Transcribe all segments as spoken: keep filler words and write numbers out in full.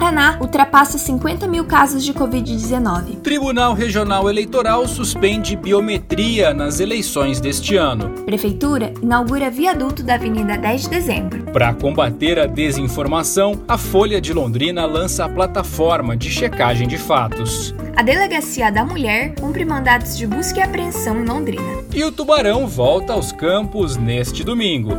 Paraná ultrapassa cinquenta mil casos de covid dezenove. Tribunal Regional Eleitoral suspende biometria nas eleições deste ano. Prefeitura inaugura viaduto da Avenida dez de Dezembro. Para combater a desinformação, a Folha de Londrina lança a plataforma de checagem de fatos. A Delegacia da Mulher cumpre mandados de busca e apreensão em Londrina. E o Tubarão volta aos campos neste domingo.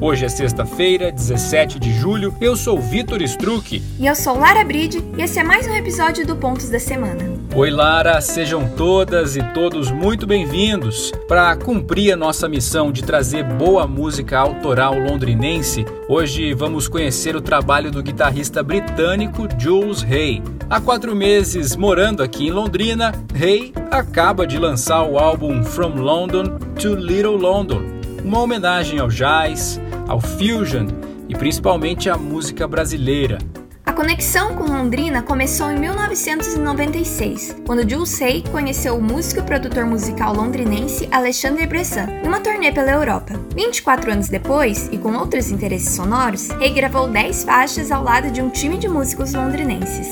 Hoje é sexta-feira, dezessete de julho. Eu sou Vitor Struck. E eu sou Lara Bride e esse é mais um episódio do Pontos da Semana. Oi, Lara. Sejam todas e todos muito bem-vindos. Para cumprir a nossa missão de trazer boa música autoral londrinense, hoje vamos conhecer o trabalho do guitarrista britânico Jules Hay. Há quatro meses morando aqui em Londrina, Hay acaba de lançar o álbum From London to Little London, uma homenagem ao jazz, ao fusion e principalmente à música brasileira. A conexão com Londrina começou em mil novecentos e noventa e seis, quando Jules Hay conheceu o músico e produtor musical londrinense Alexandre Bressan numa turnê pela Europa. vinte e quatro anos depois, e com outros interesses sonoros, Hay gravou dez faixas ao lado de um time de músicos londrinenses.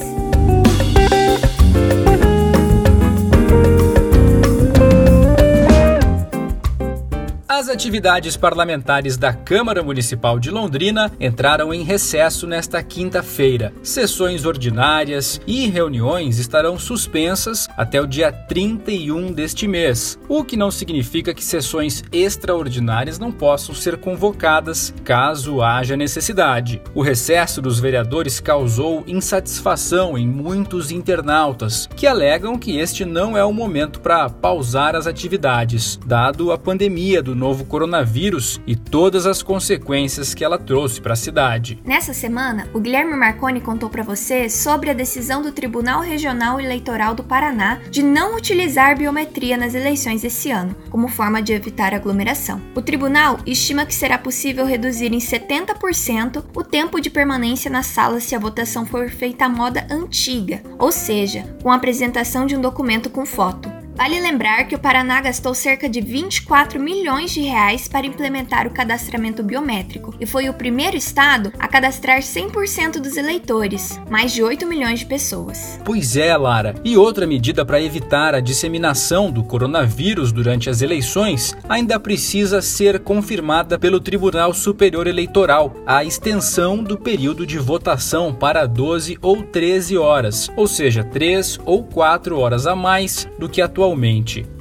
As atividades parlamentares da Câmara Municipal de Londrina entraram em recesso nesta quinta-feira. Sessões ordinárias e reuniões estarão suspensas até o dia trinta e um deste mês, o que não significa que sessões extraordinárias não possam ser convocadas caso haja necessidade. O recesso dos vereadores causou insatisfação em muitos internautas, que alegam que este não é o momento para pausar as atividades, dado a pandemia do novo novo coronavírus e todas as consequências que ela trouxe para a cidade. Nessa semana, o Guilherme Marconi contou para você sobre a decisão do Tribunal Regional Eleitoral do Paraná de não utilizar biometria nas eleições esse ano, como forma de evitar aglomeração. O tribunal estima que será possível reduzir em setenta por cento o tempo de permanência na sala se a votação for feita à moda antiga, ou seja, com a apresentação de um documento com foto. Vale lembrar que o Paraná gastou cerca de vinte e quatro milhões de reais para implementar o cadastramento biométrico e foi o primeiro estado a cadastrar cem por cento dos eleitores, mais de oito milhões de pessoas. Pois é, Lara. E outra medida para evitar a disseminação do coronavírus durante as eleições ainda precisa ser confirmada pelo Tribunal Superior Eleitoral, a extensão do período de votação para doze ou treze horas, ou seja, três ou quatro horas a mais do que atualmente.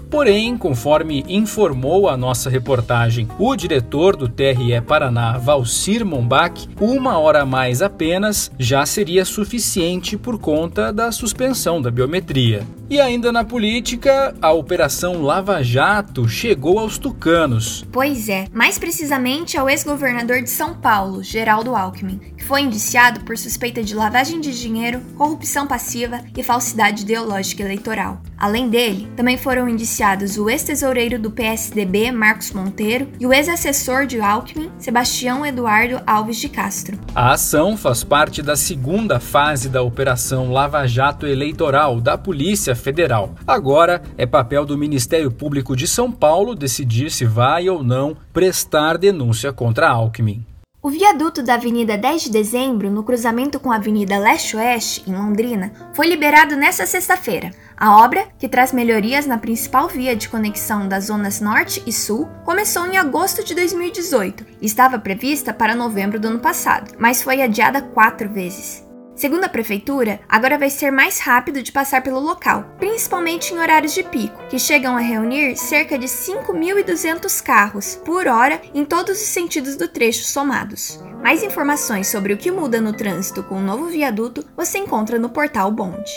Porém, conforme informou a nossa reportagem o diretor do T R E Paraná, Valcir Mombach, uma hora a mais apenas já seria suficiente por conta da suspensão da biometria. E ainda na política, a Operação Lava Jato chegou aos tucanos. Pois é, mais precisamente ao ex-governador de São Paulo, Geraldo Alckmin, que foi indiciado por suspeita de lavagem de dinheiro, corrupção passiva e falsidade ideológica eleitoral. Além dele, também foram indiciados o ex-tesoureiro do P S D B, Marcos Monteiro, e o ex-assessor de Alckmin, Sebastião Eduardo Alves de Castro. A ação faz parte da segunda fase da Operação Lava Jato Eleitoral da Polícia Federal. Agora, é papel do Ministério Público de São Paulo decidir se vai ou não prestar denúncia contra Alckmin. O viaduto da Avenida dez de Dezembro, no cruzamento com a Avenida Leste-Oeste, em Londrina, foi liberado nesta sexta-feira. A obra, que traz melhorias na principal via de conexão das zonas Norte e Sul, começou em agosto de dois mil e dezoito e estava prevista para novembro do ano passado, mas foi adiada quatro vezes. Segundo a prefeitura, agora vai ser mais rápido de passar pelo local, principalmente em horários de pico, que chegam a reunir cerca de cinco mil e duzentos carros por hora em todos os sentidos do trecho somados. Mais informações sobre o que muda no trânsito com o novo viaduto você encontra no portal Bonde.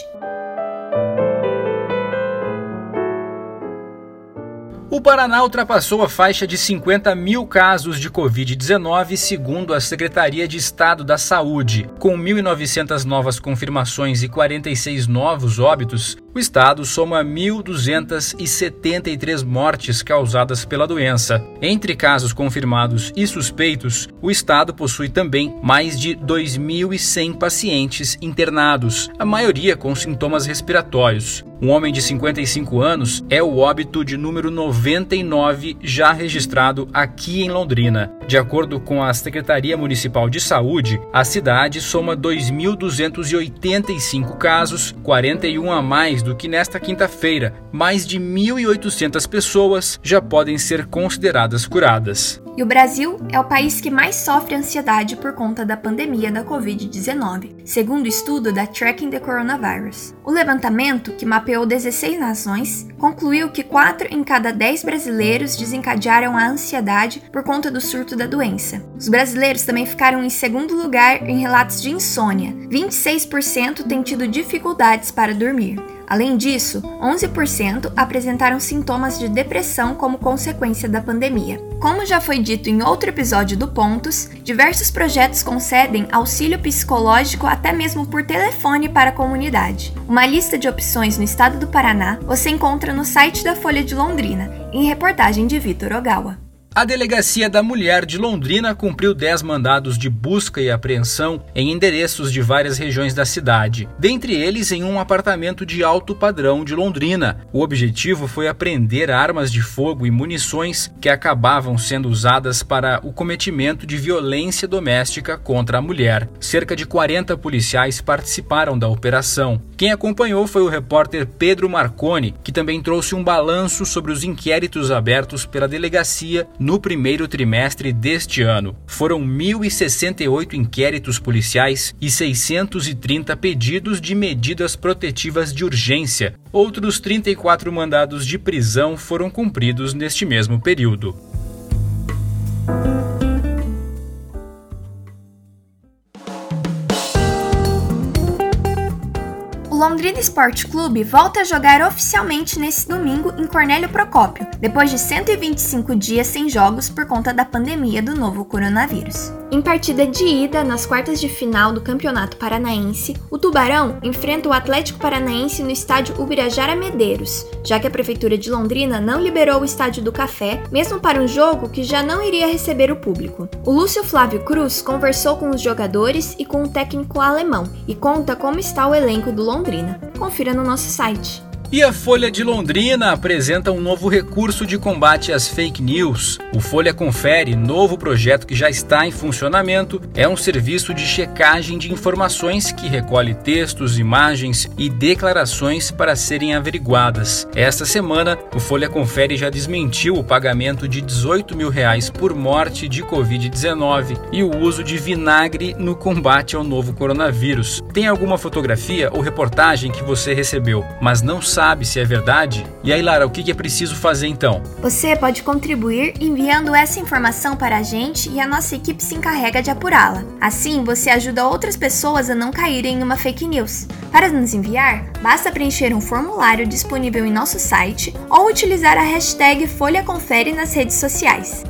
O Paraná ultrapassou a faixa de cinquenta mil casos de covid dezenove, segundo a Secretaria de Estado da Saúde. Com mil e novecentas novas confirmações e quarenta e seis novos óbitos, o estado soma mil duzentas e setenta e três mortes causadas pela doença. Entre casos confirmados e suspeitos, o estado possui também mais de dois mil e cem pacientes internados, a maioria com sintomas respiratórios. Um homem de cinquenta e cinco anos é o óbito de número noventa e nove já registrado aqui em Londrina. De acordo com a Secretaria Municipal de Saúde, a cidade soma dois mil duzentos e oitenta e cinco casos, quarenta e um a mais do que nesta quinta-feira. Mais de mil e oitocentas pessoas já podem ser consideradas curadas. E o Brasil é o país que mais sofre ansiedade por conta da pandemia da covid dezenove, segundo o estudo da Tracking the Coronavirus. O levantamento, que mapeou dezesseis nações, concluiu que quatro em cada dez brasileiros desencadearam a ansiedade por conta do surto da doença. Os brasileiros também ficaram em segundo lugar em relatos de insônia. vinte e seis por cento têm tido dificuldades para dormir. Além disso, onze por cento apresentaram sintomas de depressão como consequência da pandemia. Como já foi dito em outro episódio do Pontos, diversos projetos concedem auxílio psicológico até mesmo por telefone para a comunidade. Uma lista de opções no estado do Paraná você encontra no site da Folha de Londrina, em reportagem de Vitor Ogawa. A Delegacia da Mulher de Londrina cumpriu dez mandados de busca e apreensão em endereços de várias regiões da cidade, dentre eles em um apartamento de alto padrão de Londrina. O objetivo foi apreender armas de fogo e munições que acabavam sendo usadas para o cometimento de violência doméstica contra a mulher. Cerca de quarenta policiais participaram da operação. Quem acompanhou foi o repórter Pedro Marconi, que também trouxe um balanço sobre os inquéritos abertos pela delegacia no primeiro trimestre deste ano. Foram mil e sessenta e oito inquéritos policiais e seiscentos e trinta pedidos de medidas protetivas de urgência. Outros trinta e quatro mandados de prisão foram cumpridos neste mesmo período. O Londrina Sport Clube volta a jogar oficialmente nesse domingo em Cornélio Procópio, depois de cento e vinte e cinco dias sem jogos por conta da pandemia do novo coronavírus. Em partida de ida, nas quartas de final do Campeonato Paranaense, o Tubarão enfrenta o Atlético Paranaense no estádio Ubirajara Medeiros, já que a Prefeitura de Londrina não liberou o Estádio do Café, mesmo para um jogo que já não iria receber o público. O Lúcio Flávio Cruz conversou com os jogadores e com o técnico alemão, e conta como está o elenco do Londrina. Confira no nosso site. E a Folha de Londrina apresenta um novo recurso de combate às fake news. O Folha Confere, novo projeto que já está em funcionamento, é um serviço de checagem de informações que recolhe textos, imagens e declarações para serem averiguadas. Esta semana, o Folha Confere já desmentiu o pagamento de dezoito mil reais por morte de covid dezenove e o uso de vinagre no combate ao novo coronavírus. Tem alguma fotografia ou reportagem que você recebeu, mas não sabe sabe se é verdade? E aí, Lara, o que é preciso fazer então? Você pode contribuir enviando essa informação para a gente e a nossa equipe se encarrega de apurá-la. Assim, você ajuda outras pessoas a não caírem em uma fake news. Para nos enviar, basta preencher um formulário disponível em nosso site ou utilizar a hashtag FolhaConfere nas redes sociais.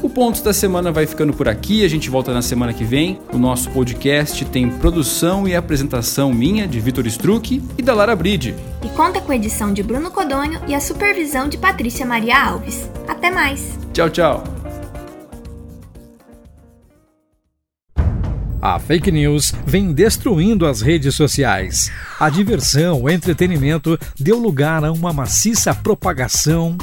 O Pontos da Semana vai ficando por aqui, a gente volta na semana que vem. O nosso podcast tem produção e apresentação minha, de Vitor Struck e da Lara Bride. E conta com a edição de Bruno Codonho e a supervisão de Patrícia Maria Alves. Até mais! Tchau, tchau! A fake news vem destruindo as redes sociais. A diversão, o entretenimento deu lugar a uma maciça propagação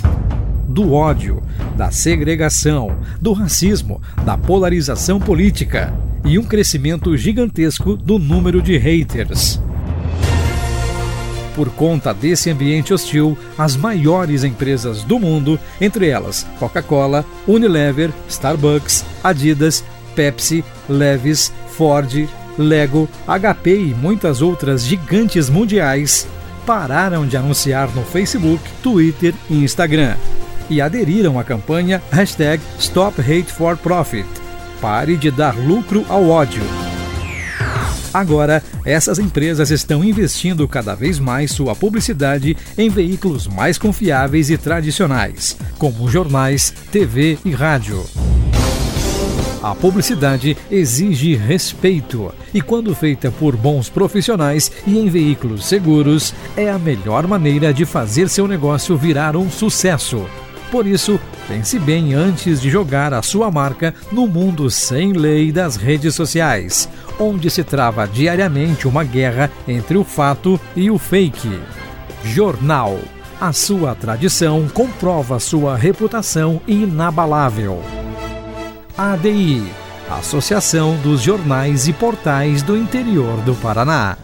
do ódio, da segregação, do racismo, da polarização política e um crescimento gigantesco do número de haters. Por conta desse ambiente hostil, as maiores empresas do mundo, entre elas Coca-Cola, Unilever, Starbucks, Adidas, Pepsi, Levis, Ford, Lego, H P e muitas outras gigantes mundiais, pararam de anunciar no Facebook, Twitter e Instagram e aderiram à campanha hashtag Stop Hate for Profit. Pare de dar lucro ao ódio. Agora, essas empresas estão investindo cada vez mais sua publicidade em veículos mais confiáveis e tradicionais, como jornais, T V e rádio. A publicidade exige respeito e, quando feita por bons profissionais e em veículos seguros, é a melhor maneira de fazer seu negócio virar um sucesso. Por isso, pense bem antes de jogar a sua marca no mundo sem lei das redes sociais, onde se trava diariamente uma guerra entre o fato e o fake. Jornal. A sua tradição comprova sua reputação inabalável. A D I, Associação dos Jornais e Portais do Interior do Paraná.